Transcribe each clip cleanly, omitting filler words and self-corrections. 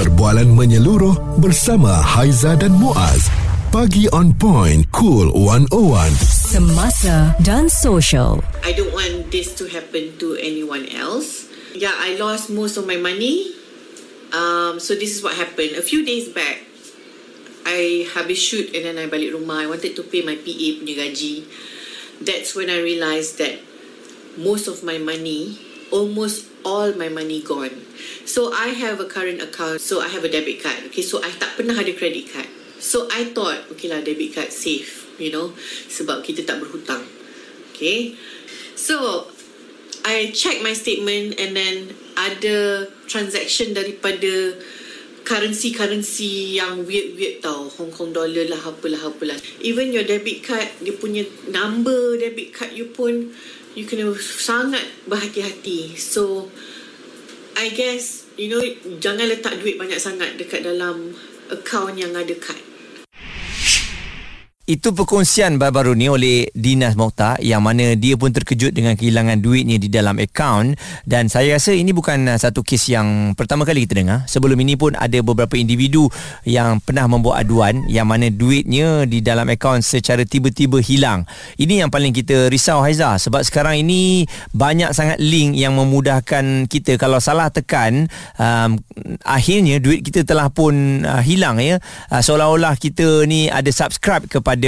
Perbualan menyeluruh bersama Haizah dan Muaz. Pagi on point, Cool 101. Semasa dan social. I don't want this to happen to anyone else. Yeah, I lost most of my money. So this is what happened. A few days back, I habis shoot and then I balik rumah. I wanted to pay my PA punya gaji. That's when I realised that most of my money, almost all my money gone. So I have a current account. So I have a debit card. Okay, so I tak pernah ada credit card. So I thought, okay lah, debit card safe, you know, sebab kita tak berhutang. Okay. So, I check my statement and then ada transaction daripada currency-currency yang weird-weird tau. Hong Kong dollar lah, apalah. Even your debit card, dia punya number debit card you pun, you kena sangat berhati-hati. So, I guess, you know, jangan letak duit banyak sangat dekat dalam account yang ada kad. Itu perkongsian baru-baru ni oleh Dinas Mokta, yang mana dia pun terkejut dengan kehilangan duitnya di dalam akaun. Dan saya rasa ini bukan satu kes yang pertama kali kita dengar. Sebelum ini pun ada beberapa individu yang pernah membuat aduan, yang mana duitnya di dalam akaun secara tiba-tiba hilang. Ini yang paling kita risau, Haizah, sebab sekarang ini banyak sangat link yang memudahkan kita. Kalau salah tekan, akhirnya duit kita telah pun hilang ya. Seolah-olah kita ni ada subscribe kepada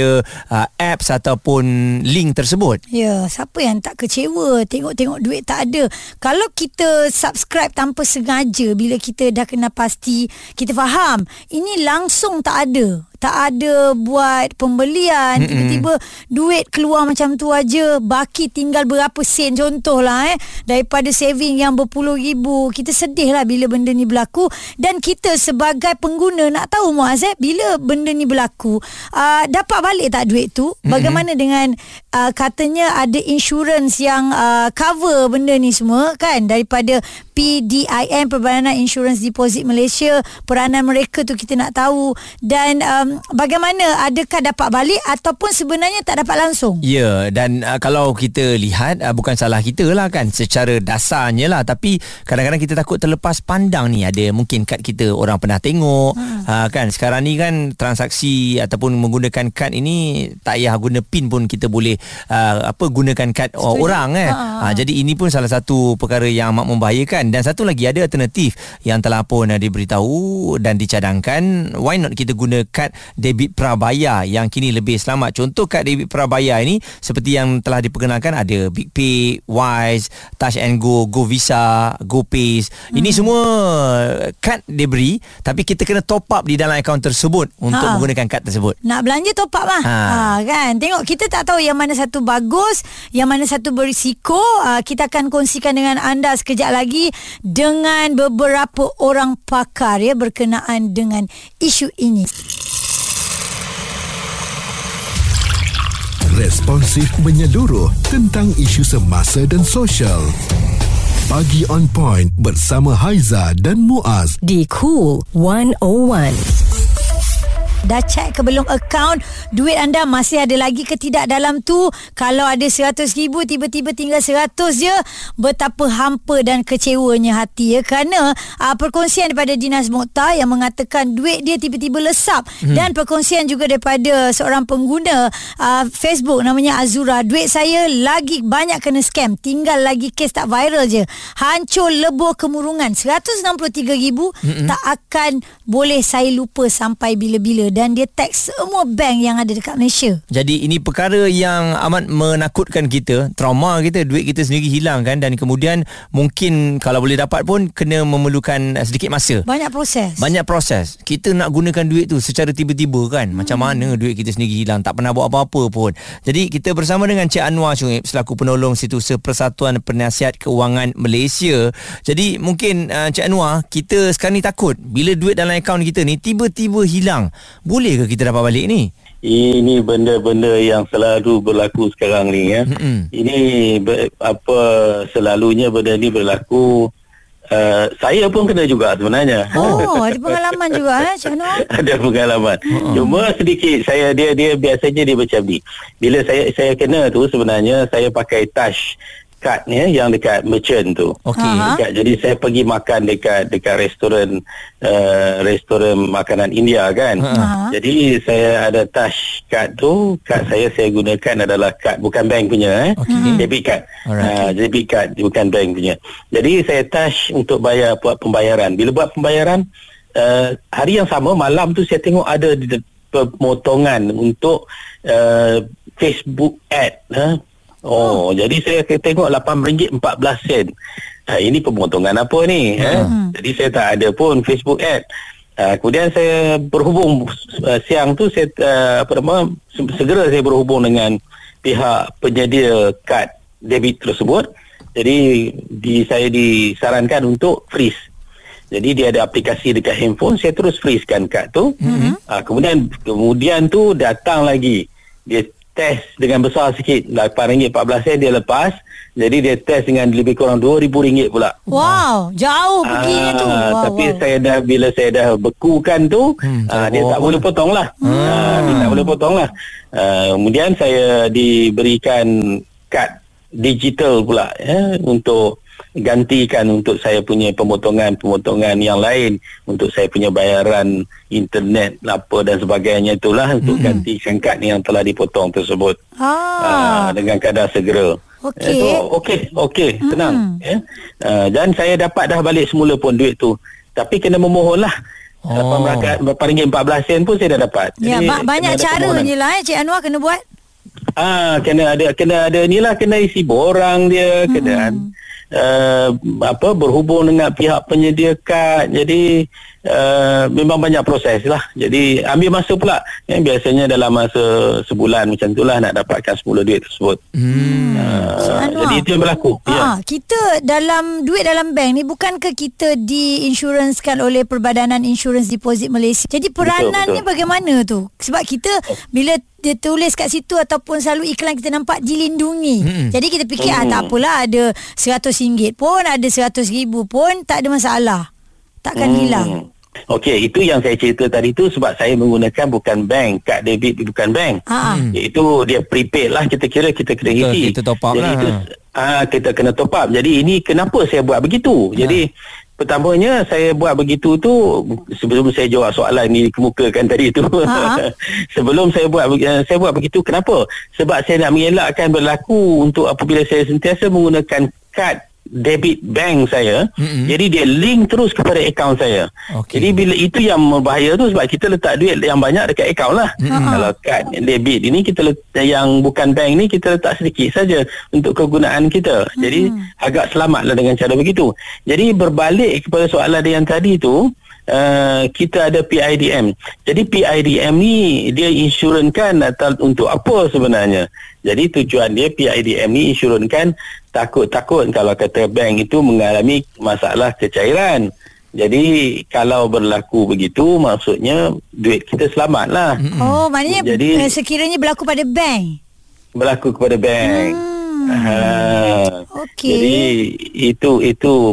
apps ataupun link tersebut. Ya, siapa yang tak kecewa tengok-tengok duit tak ada. Kalau kita subscribe tanpa sengaja, bila kita dah kena pasti, kita faham ini langsung tak ada. Tak ada buat pembelian, tiba-tiba duit keluar macam tu aja, baki tinggal berapa sen contohlah daripada saving yang berpuluh ribu. Kita sedih lah bila benda ni berlaku, dan kita sebagai pengguna nak tahu, Muaz, bila benda ni berlaku, dapat balik tak duit tu? Bagaimana dengan katanya ada insurans yang cover benda ni semua kan, daripada PDIM, Perbadanan Insurans Deposit Malaysia. Peranan mereka tu kita nak tahu, dan bagaimana, adakah dapat balik ataupun sebenarnya tak dapat langsung? Ya, dan kalau kita lihat, bukan salah kita lah kan, secara dasarnya lah. Tapi kadang-kadang kita takut terlepas pandang ni. Ada mungkin kad kita orang pernah tengok kan. Sekarang ni kan transaksi ataupun menggunakan kad ini tak payah guna PIN pun kita boleh gunakan kad orang kan. Jadi ini pun salah satu perkara yang amat membahayakan. Dan satu lagi, ada alternatif yang telah pun diberitahu dan dicadangkan. Why not kita guna kad debit prabayar yang kini lebih selamat. Contoh kad debit prabayar ini seperti yang telah diperkenalkan, ada bigpay, wise, touch and go, Visa, GoPace. Ini semua kad diberi, tapi kita kena top up di dalam akaun tersebut untuk menggunakan kad tersebut. Nak belanja top up lah. Kan? Tengok, kita tak tahu yang mana satu bagus, yang mana satu berisiko. Kita akan kongsikan dengan anda sekejap lagi dengan beberapa orang pakar ya berkenaan dengan isu ini. Responsif menyeluruh tentang isu semasa dan sosial. Pagi on point bersama Haizah dan Muaz di Cool 101. Dah check ke belum akaun duit anda, masih ada lagi ke tidak dalam tu? Kalau ada 100,000, tiba-tiba tinggal 100 je, betapa hampa dan kecewanya hati ya. Kerana perkongsian daripada Dinas Mokta yang mengatakan duit dia tiba-tiba lesap. Dan perkongsian juga daripada seorang pengguna Facebook, namanya Azura. Duit saya lagi banyak kena scam, tinggal lagi kes tak viral je, hancur lebur kemurungan. 163,000 tak akan boleh saya lupa sampai bila-bila. Dan dia teks semua bank yang ada dekat Malaysia. Jadi ini perkara yang amat menakutkan kita. Trauma kita, duit kita sendiri hilang kan. Dan kemudian mungkin kalau boleh dapat pun kena memerlukan sedikit masa. Banyak proses. Kita nak gunakan duit tu secara tiba-tiba kan. Macam mana duit kita sendiri hilang, tak pernah buat apa-apa pun. Jadi kita bersama dengan Cik Anwar Cungib, selaku penolong Setiausaha Persatuan Penasihat Keuangan Malaysia. Jadi mungkin Cik Anwar, kita sekarang ni takut bila duit dalam akaun kita ni tiba-tiba hilang. Boleh ke kita dapat balik ni? Ini benda-benda yang selalu berlaku sekarang ni ya. Ini selalunya benda ni berlaku. Saya pun kena juga sebenarnya. Oh, ada pengalaman juga Cik Anwar. Ada pengalaman. Cuma sedikit saya dia biasanya dia macam ni. Bila saya kena tu, sebenarnya saya pakai touch cardnya yang dekat merchant tu. Okey. Jadi saya pergi makan dekat restoran makanan India kan. Jadi saya ada touch card tu, card saya gunakan adalah card bukan bank punya debit card. Debit card bukan bank punya. Jadi saya touch untuk buat pembayaran. Bila buat pembayaran hari yang sama malam tu saya tengok ada pemotongan untuk Facebook ad. Oh, jadi saya tengok RM8.14. Ini pemotongan apa ni? Jadi saya tak ada pun Facebook ad. Kemudian saya berhubung siang tu saya segera saya berhubung dengan pihak penyedia kad debit tersebut. Jadi saya disarankan untuk freeze. Jadi dia ada aplikasi dekat handphone, saya terus freezekan kad tu. Kemudian tu datang lagi. Dia test dengan besar sikit, RM8.14 dia lepas. Jadi dia test dengan lebih kurang RM2,000 pula. Wow, jauh perginya tu. Tapi bila saya dah bekukan tu, dia tak boleh potong lah. Dia tak boleh potong lah. Kemudian saya diberikan kad digital pula untuk gantikan untuk saya punya pemotongan yang lain, untuk saya punya bayaran internet apa dan sebagainya itulah, untuk gantikan kad yang telah dipotong tersebut dengan kadar segera. Okey, tenang. Dan saya dapat dah balik semula pun duit tu, tapi kena memohon lah. RM8.14 pun saya dah dapat. Jadi, banyak cara je lah Cik Anwar kena buat. Kena ada ni lah, kena isi borang dia, kena berhubung dengan pihak penyedia kad. Jadi memang banyak proses lah. Jadi ambil masa pula. Biasanya dalam masa sebulan macam itulah nak dapatkan semula duit tersebut. Jadi itu yang berlaku. Kita dalam duit dalam bank ni, bukankah kita diinsuransikan oleh Perbadanan Insurans Deposit Malaysia? Jadi peranan ni bagaimana tu? Sebab kita bila dia tulis kat situ ataupun selalu iklan kita nampak dilindungi. Jadi kita fikir tak apalah, ada RM100 pun, ada RM100,000 pun tak ada masalah. Takkan hilang. Okey, itu yang saya cerita tadi tu sebab saya menggunakan bukan bank, kad debit bukan bank. Itu dia prepaid lah, kita kira kita kena isi. Kita top up. Jadi itu kita kena top up. Jadi ini kenapa saya buat begitu? Jadi pertamanya saya buat begitu tu, sebelum saya jawab soalan ni dikemukakan tadi tu. Sebelum saya buat begitu, kenapa? Sebab saya nak mengelakkan berlaku untuk apabila saya sentiasa menggunakan kad debit bank saya. Jadi dia link terus kepada akaun saya. Jadi bila itu yang berbahaya tu, sebab kita letak duit yang banyak dekat akaun lah. Kalau kad debit ini kita letak, yang bukan bank ni kita letak sedikit saja untuk kegunaan kita. Jadi agak selamatlah dengan cara begitu. Jadi berbalik kepada soalan yang tadi tu, kita ada PIDM. Jadi PIDM ni dia insurankan atau untuk apa sebenarnya? Jadi tujuan dia PIDM ni insurankan takut-takut kalau kata bank itu mengalami masalah kecairan. Jadi kalau berlaku begitu maksudnya duit kita selamatlah. Oh, maknanya jadi sekiranya berlaku kepada bank. Jadi itu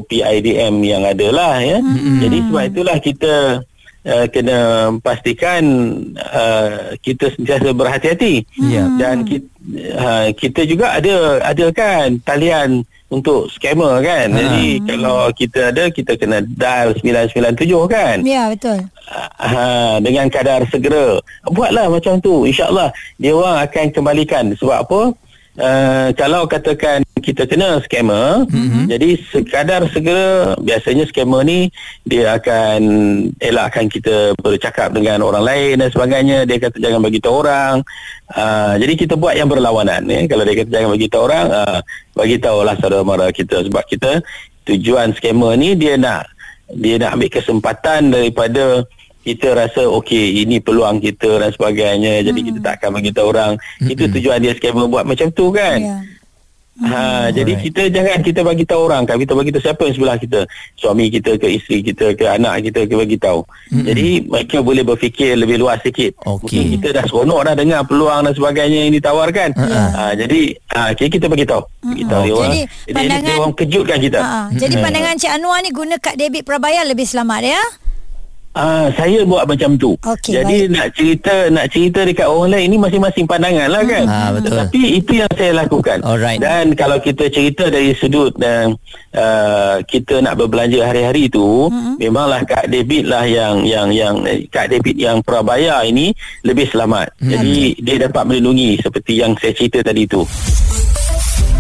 PIDM yang adalah ya. Jadi sebab itulah kita kena pastikan kita sentiasa berhati-hati. Dan kita juga ada kan talian untuk scammer kan. Jadi kalau kita ada, kita kena dial 997 kan. Ya, betul. Dengan kadar segera buatlah macam tu, insyaAllah dia orang akan kembalikan. Sebab apa? Kalau katakan kita kena scammer, jadi sekadar segera biasanya scammer ni dia akan elakkan kita bercakap dengan orang lain dan sebagainya. Dia kata jangan bagi tahu orang. Jadi kita buat yang berlawanan. Kalau dia kata jangan bagi tahu orang, bagi tahulah saudara mara kita. Sebab kita tujuan scammer ni dia nak ambil kesempatan daripada kita rasa okey ini peluang kita dan sebagainya. Jadi kita tak akan bagi tahu orang. Itu tujuan dia scammer buat macam tu kan. Jadi kita jangan kita bagi tahu orang. Kita bagi tahu siapa yang sebelah kita, suami kita ke, isteri kita ke, anak kita ke, bagi tahu. Jadi mereka boleh berfikir lebih luas sikit. Mungkin kita dah seronok dah dengar peluang dan sebagainya yang ditawarkan. Jadi kita bagi tahu. Jadi pandangan, orang kejutkan kita. Jadi pandangan Cik Anwar ni guna kad debit prabayar lebih selamat ya. Saya buat macam tu. Okay, jadi baik. nak cerita dekat orang lain ni masing-masing pandangan lah kan. Betul. Tapi itu yang saya lakukan. Alright. Dan kalau kita cerita dari sudut dan kita nak berbelanja hari-hari tu, memanglah kad debit lah yang kad debit yang prabayar ini lebih selamat. Jadi dia dapat melindungi seperti yang saya cerita tadi tu.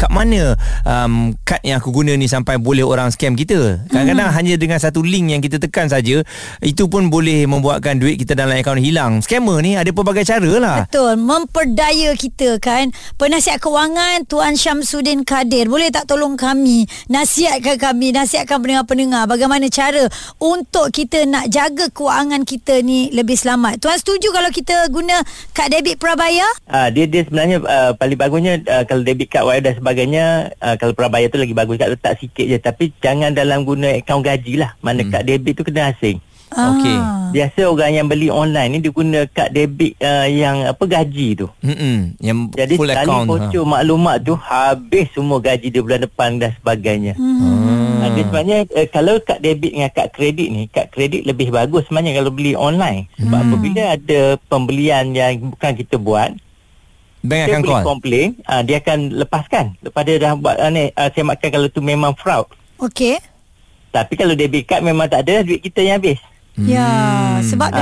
Kat mana kad yang aku guna ni sampai boleh orang scam kita? Kadang-kadang hanya dengan satu link yang kita tekan saja, itu pun boleh membuatkan duit kita dalam akaun hilang. Scammer ni ada pelbagai cara lah. Betul, memperdaya kita kan. Penasihat Kewangan Tuan Shamsudin Kadir, boleh tak tolong kami, nasihatkan kami, nasihatkan pendengar-pendengar bagaimana cara untuk kita nak jaga kewangan kita ni lebih selamat? Tuan setuju kalau kita guna kad debit prabayar? Dia sebenarnya paling bagusnya kalau debit kad wire dan sebagainya, kalau prabayar tu lagi bagus, kat letak sikit je. Tapi jangan dalam guna akaun gaji lah. Mana kad debit tu kena asing. Okay. Biasa orang yang beli online ni dia guna kad debit yang apa gaji tu. Yang jadi full account. Jadi sekali bocor maklumat tu, habis semua gaji dia bulan depan dan sebagainya. Jadi sebenarnya kalau kad debit dengan kad kredit ni, kad kredit lebih bagus sebenarnya kalau beli online. Sebab apabila ada pembelian yang bukan kita buat, bank akan call, komplain, dia akan lepaskan. Lepas dia dah buat sematkan kalau tu memang fraud. Okey. Tapi kalau debit card memang tak ada, duit kita yang habis. Ya, sebab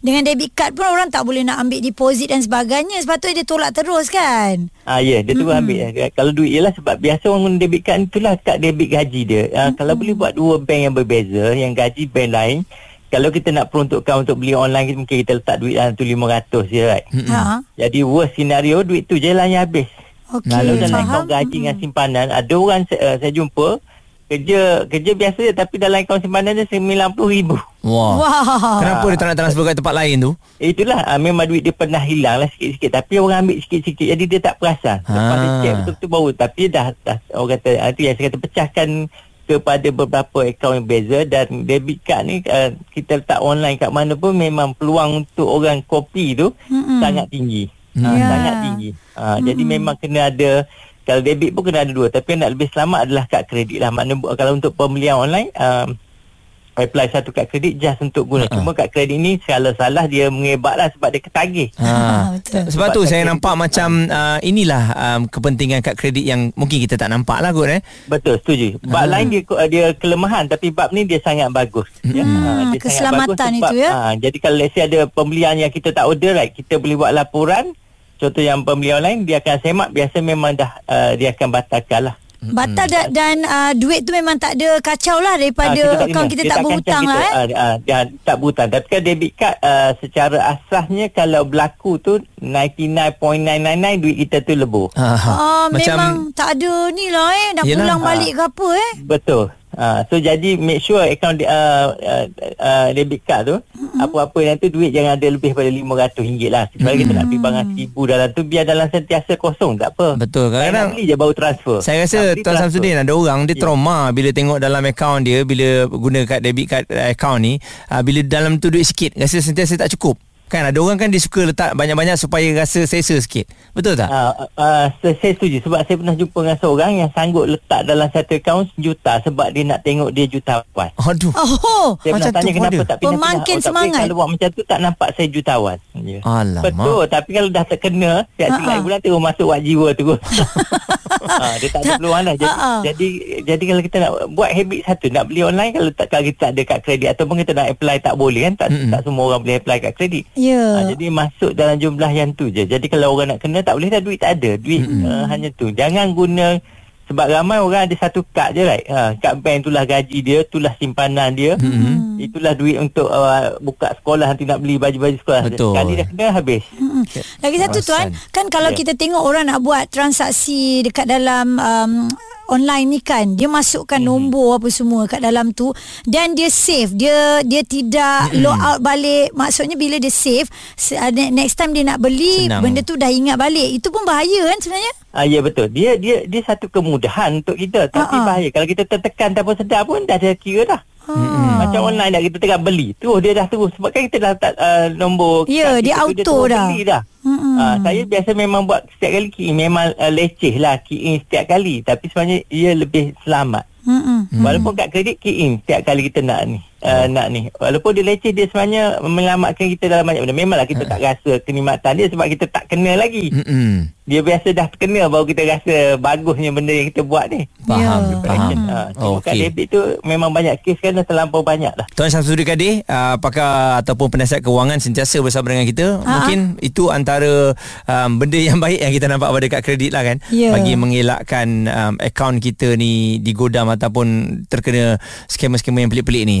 dengan debit card pun orang tak boleh nak ambil deposit dan sebagainya. Sebab tu dia tolak terus kan. Ya, dia tu ambil. Kalau duit ialah sebab biasa orang guna debit card, itulah kad debit gaji dia. Kalau boleh buat dua bank yang berbeza, yang gaji bank lain. Kalau kita nak peruntukkan untuk beli online, mungkin kita letak duit dalam tu RM500 je, right? Jadi worst scenario, duit tu je lah yang habis. Okay, kalau dalam akaun gaji dengan simpanan, ada orang saya jumpa kerja biasa je, tapi dalam akaun simpanan dia RM90,000. Wow. Kenapa dia tak nak transfer kat tempat lain tu? Itulah, memang duit dia pernah hilang lah sikit-sikit. Tapi orang ambil sikit-sikit, jadi dia tak perasan. Lepas dia check betul-betul baru. Tapi dah orang kata, itu yang saya kata pecahkan kepada beberapa akaun yang beza. Dan debit card ni kita letak online kat mana pun, memang peluang untuk orang kopi tu sangat tinggi. Sangat tinggi. Jadi memang kena ada. Kalau debit pun kena ada dua. Tapi nak lebih selamat adalah kad kredit lah. Maknanya kalau untuk pembelian online, apply satu kad kredit just untuk guna. Cuma kad kredit ni salah-salah dia mengebat lah, sebab dia ketagih. Sebab tu saya nampak macam inilah kepentingan kad kredit yang mungkin kita tak nampak lah kot. Betul, setuju. Bab lain dia kelemahan, tapi bab ni dia sangat bagus. Dia keselamatan sangat bagus sebab, itu ya. Jadi kalau let's say ada pembelian yang kita tak order, right, kita boleh buat laporan. Contoh yang pembelian online, dia akan semat. Biasa memang dah dia akan batalkan lah. Batal dan duit tu memang tak ada kacau lah daripada akaun kita tak berhutang lah. Tak berhutang. Tapi kan debit card secara asasnya kalau berlaku tu 99.999 duit kita tu lebur. Memang tak ada ni lah dah pulang balik ke apa Betul. So jadi make sure akaun debit card tu apa-apa yang tu duit jangan ada lebih pada RM500 lah. Sebab kita nak beli barang RM1,000 dalam tu, biar dalam sentiasa kosong, tak apa. Betul, kadang-kadang beli je baru transfer. Saya rasa Tuan Samsudin, ada orang dia trauma bila tengok dalam akaun dia, bila guna kad debit card akaun ni, bila dalam tu duit sikit, rasa sentiasa tak cukup. Kan ada orang kan dia suka letak banyak-banyak supaya rasa selesa sikit. Betul tak? Saya setuju. Sebab saya pernah jumpa dengan seorang yang sanggup letak dalam satu akaun juta, sebab dia nak tengok dia jutawan. Aduh. Saya pernah tanya kenapa tak pindah-pindah. Pemakin semangat. Kalau buat macam tu tak nampak saya jutawan. Alamak. Betul. Tapi kalau dah terkena, tiap-tiap bulan terus masuk wad jiwa terus. Dia tak ada peluang lah. Jadi kalau kita nak buat habit satu, nak beli online, kalau kita tak ada kad kredit, ataupun kita nak apply tak boleh kan. Tak semua orang boleh apply kad kredit. Jadi masuk dalam jumlah yang tu je. Jadi kalau orang nak kena, tak boleh dah, duit tak ada. Duit hanya tu. Jangan guna. Sebab ramai orang ada satu kad je, right? Kad bank itulah gaji dia, itulah simpanan dia, itulah duit untuk buka sekolah, nanti nak beli baju-baju sekolah. Betul. Sekali dah kena, habis. Lagi satu tuan, kan kalau kita tengok orang nak buat transaksi dekat dalam online ni kan, dia masukkan nombor apa semua kat dalam tu, dan dia save, dia tidak log out balik. Maksudnya bila dia save, next time dia nak beli, senang, benda tu dah ingat balik. Itu pun bahaya kan sebenarnya. Ya betul. Dia satu kemudahan untuk kita, tapi bahaya kalau kita tertekan tanpa sedar pun dah kira dah. Macam online nak kita tengah beli, terus dia dah terus, sebab kan kita dah letak nombor. Ya, dia auto dah. Saya biasa memang buat setiap kali key in. Memang leceh lah key in setiap kali, tapi sebenarnya ia lebih selamat. Walaupun kat kredit key in setiap kali kita nak ni nak ni, walaupun dia leceh, dia sebenarnya menyelamatkan kita dalam banyak benda. Memanglah kita tak rasa kenikmatan dia sebab kita tak kena lagi. Dia biasa dah kena baru kita rasa bagusnya benda yang kita buat ni. Faham. Cuma kat debit tu memang banyak kes kerana terlampau banyak lah. Tuan Shamsudin Kadir, pakar ataupun penasihat kewangan sentiasa bersama dengan kita. Mungkin itu antara benda yang baik yang kita nampak pada kad kredit lah kan, bagi mengelakkan akaun kita ni digodam ataupun terkena skema-skema yang pelik-pelik ni.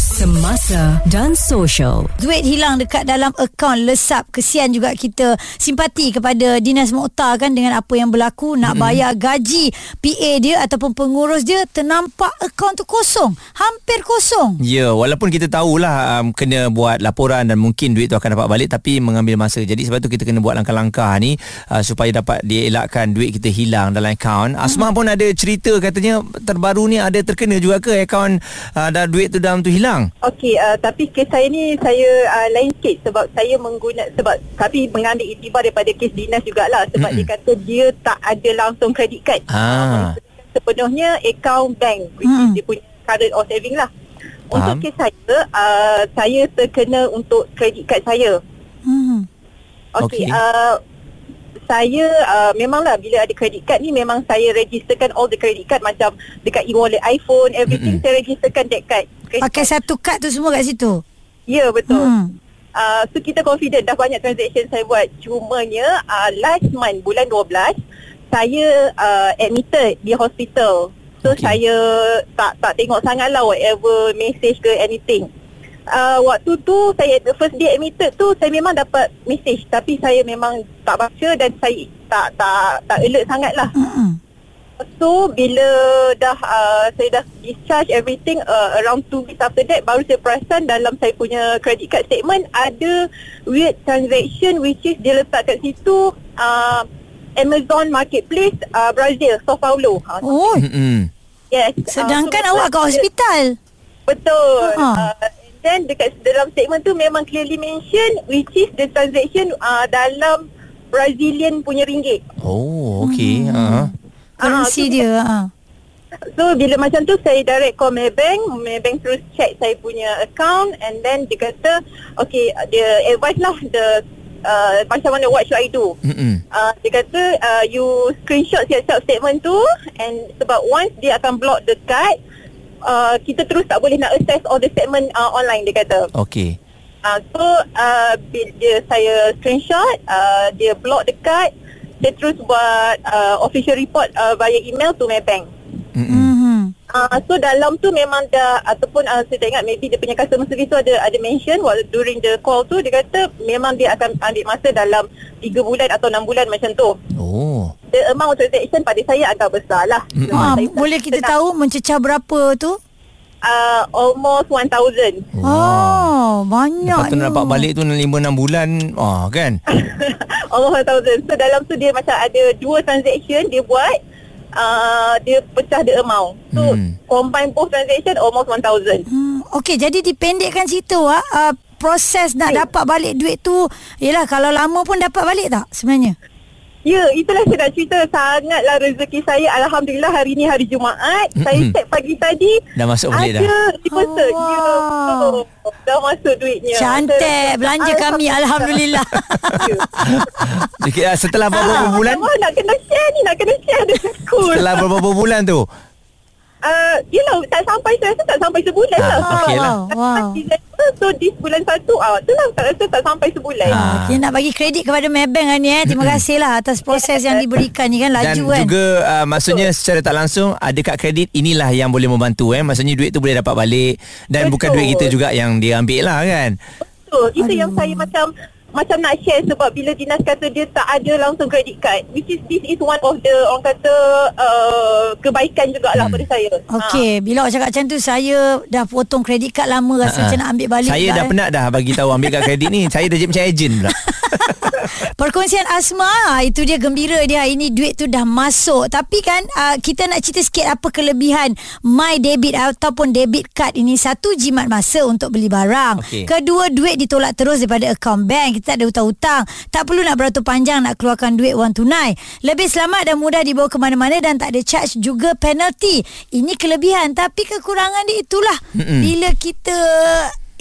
Semasa dan sosial. Duit hilang dekat dalam akaun lesap. Kesian juga, kita simpati kepada Dinas Mokta kan dengan apa yang berlaku. Nak bayar gaji PA dia ataupun pengurus dia, ternampak akaun tu kosong. Hampir kosong. Ya, walaupun kita tahulah kena buat laporan dan mungkin duit tu akan dapat balik, tapi mengambil masa. Jadi sebab tu kita kena buat langkah-langkah ni supaya dapat dielakkan duit kita hilang dalam akaun. Asma pun ada cerita katanya terbaru ni ada terkena juga ke akaun dan duit tu dalam tu hilang? Okey, tapi kes saya ni saya lain sikit sebab saya menggunakan, sebab kami mengambil iktibar daripada kes dinas jugalah sebab dia kata dia tak ada langsung credit card. Sepenuhnya akaun bank which is dia punya current or saving lah. Untuk kes saya, saya terkena untuk credit card saya. Okey, saya memanglah bila ada credit card ni memang saya registerkan all the credit card macam dekat e-wallet, iPhone, everything saya registerkan that card. Pakai satu kad tu semua kat situ? Ya, betul. So kita confident dah banyak transaction saya buat. Cumanya last month, bulan 12, saya admitted di hospital. So saya tak tengok sangat lah whatever message ke anything. Waktu tu saya first day admitted tu saya memang dapat message tapi saya memang tak baca dan saya tak alert sangatlah. So bila dah saya dah discharge everything around 2 weeks after that baru saya perasan dalam saya punya credit card statement ada weird transaction which is dia letak kat situ Amazon marketplace Brazil, Sao Paulo. Yes. Sedangkan so, awak kat hospital. Betul. Dan dekat dalam statement tu memang clearly mention which is the transaction dalam Brazilian punya ringgit. Oh, okey. Currency dia. So, bila macam tu saya direct call Maybank terus check saya punya account and then dia kata, okay, dia advise lah macam mana, what should I do? Dia kata, you screenshot siap-siap statement tu and sebab once dia akan block the card, kita terus tak boleh nak access all the statement online dia kata. Okey. So dia saya screenshot, dia block dekat, dia terus buat official report via email to Mepeng. So dalam tu memang dah ataupun saya tak ingat maybe dia punya customer service tu ada mention during the call tu dia kata memang dia akan ambil masa dalam 3 bulan atau 6 bulan macam tu. Oh. The amount of transaction pada saya agak besar lah. Boleh kita tahu mencecah berapa tu? Almost 1,000. Oh, banyak. Lepas tu nak dapat balik tu 5-6 bulan kan? Almost 1,000. So dalam tu dia macam ada 2 transaction dia buat, dia pecah the amount. So combine both transaction almost 1,000. Okey, jadi dipendekkan situ proses nak dapat balik duit tu. Yelah, kalau lama pun dapat balik tak sebenarnya? Ya, itulah saya nak cerita. Sangatlah rezeki saya, alhamdulillah hari ni hari Jumaat. Saya check pagi tadi dah masuk boleh dah. Ada 10%. Dah masuk duitnya. Cantik. Belanja kami alhamdulillah. Setelah beberapa bulan nak kena share ni, nak kena share dengan school. Setelah beberapa bulan tu yelah, tak sampai sebulan lah. Okay lah. So this bulan 1 itulah tak rasa tak sampai sebulan. Kita nak bagi kredit kepada Maybank ni Terima kasih lah atas proses yang diberikan ni kan. Laju dan kan. Dan juga maksudnya secara tak langsung ada kad kredit, inilah yang boleh membantu maksudnya duit tu boleh dapat balik. Dan bukan duit kita juga yang dia ambil lah kan. Betul. Itu yang saya macam nak share sebab bila dinas kata dia tak ada langsung credit card, which is this is one of the orang kata kebaikan jugalah pada saya. Okey, bila awak cakap macam tu saya dah potong credit card lama, rasa macam nak ambil balik. Saya dah penat dah bagi tahu ambil kad kredit ni. Saya dah jadi macam ejen pula. Perkongsian Asma, itu dia gembira dia hari ni, duit tu dah masuk. Tapi kan kita nak cerita sikit apa kelebihan my debit ataupun debit card ini. Satu, jimat masa untuk beli barang. Okay. Kedua, duit ditolak terus daripada akaun bank. Kita tak ada hutang-hutang. Tak perlu nak beratur panjang nak keluarkan duit wang tunai. Lebih selamat dan mudah dibawa ke mana-mana dan tak ada charge juga penalty. Ini kelebihan, tapi kekurangan dia itulah. Bila kita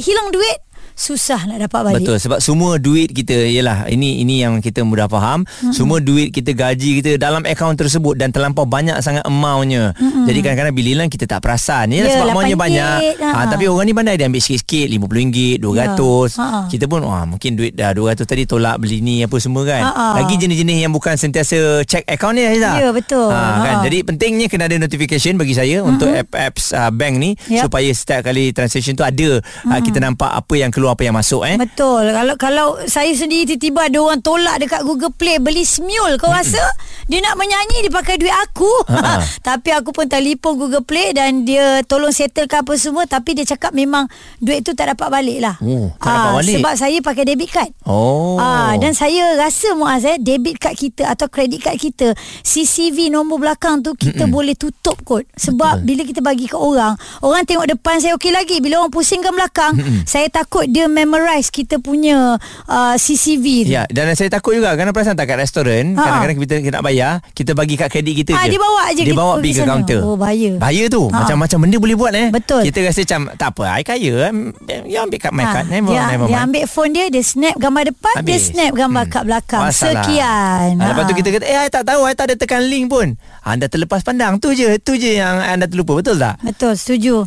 hilang duit, susah nak dapat balik. Betul, sebab semua duit kita, yalah, ini yang kita mudah faham. Semua duit kita, gaji kita dalam akaun tersebut dan terlampau banyak sangat amountnya. Jadi kadang-kadang bililan kita tak perasan. Yalah, sebab amountnya banyak. Tapi orang ni pandai dia ambil sikit-sikit, RM50, RM200. Kita pun mungkin duit dah RM200 tadi tolak beli ni apa semua kan. Lagi jenis-jenis yang bukan sentiasa check akaun ni, Haizah. Ya, betul. Kan? Jadi pentingnya kena ada notification bagi saya untuk apps bank ni, supaya setiap kali transaction tu ada, kita nampak apa yang keluar, apa yang masuk. Betul. Kalau saya sendiri tiba-tiba ada orang tolak dekat Google Play beli Smule, kau rasa dia nak menyanyi, dia pakai duit aku. Tapi aku pun telefon Google Play dan dia tolong settlekan apa semua, tapi dia cakap memang duit tu tak dapat balik lah. Tak dapat balik sebab saya pakai debit card. Dan saya rasa Muaz, debit card kita atau credit card kita, CCV nombor belakang tu kita boleh tutup kot. Sebab bila kita bagi ke orang, orang tengok depan saya okey lagi, bila orang pusingkan belakang, saya takut dia memorize kita punya CCV tu. Ya, dan saya takut juga kerana perasan tak kat restoran, kadang-kadang kita nak bayar, kita bagi kat kredit kita je. Dia bawa je, dia bawa pergi ke kaunter. Oh, bahaya. Bahaya tu. Macam-macam benda boleh buat. Betul. Kita rasa macam tak apa, I kaya. Dia ambil kat my card. Dia ambil phone dia, dia snap gambar depan, habis. Dia snap gambar kat belakang. Masalah. Sekian. Lepas tu kita kata, I tak tahu, I tak ada tekan link pun. Anda terlepas pandang. Tu je yang anda terlupa. Betul tak? Betul, setuju.